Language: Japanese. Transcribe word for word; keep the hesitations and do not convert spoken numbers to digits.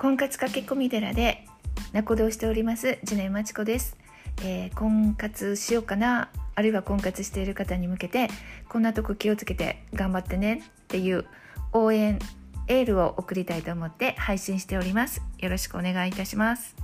婚活駆け込み寺でナコドをしております次男まちこです、えー、婚活しようかな、あるいは婚活している方に向けてこんなとこ気をつけて頑張ってねっていう応援エールを送りたいと思って配信しております。よろしくお願いいたします。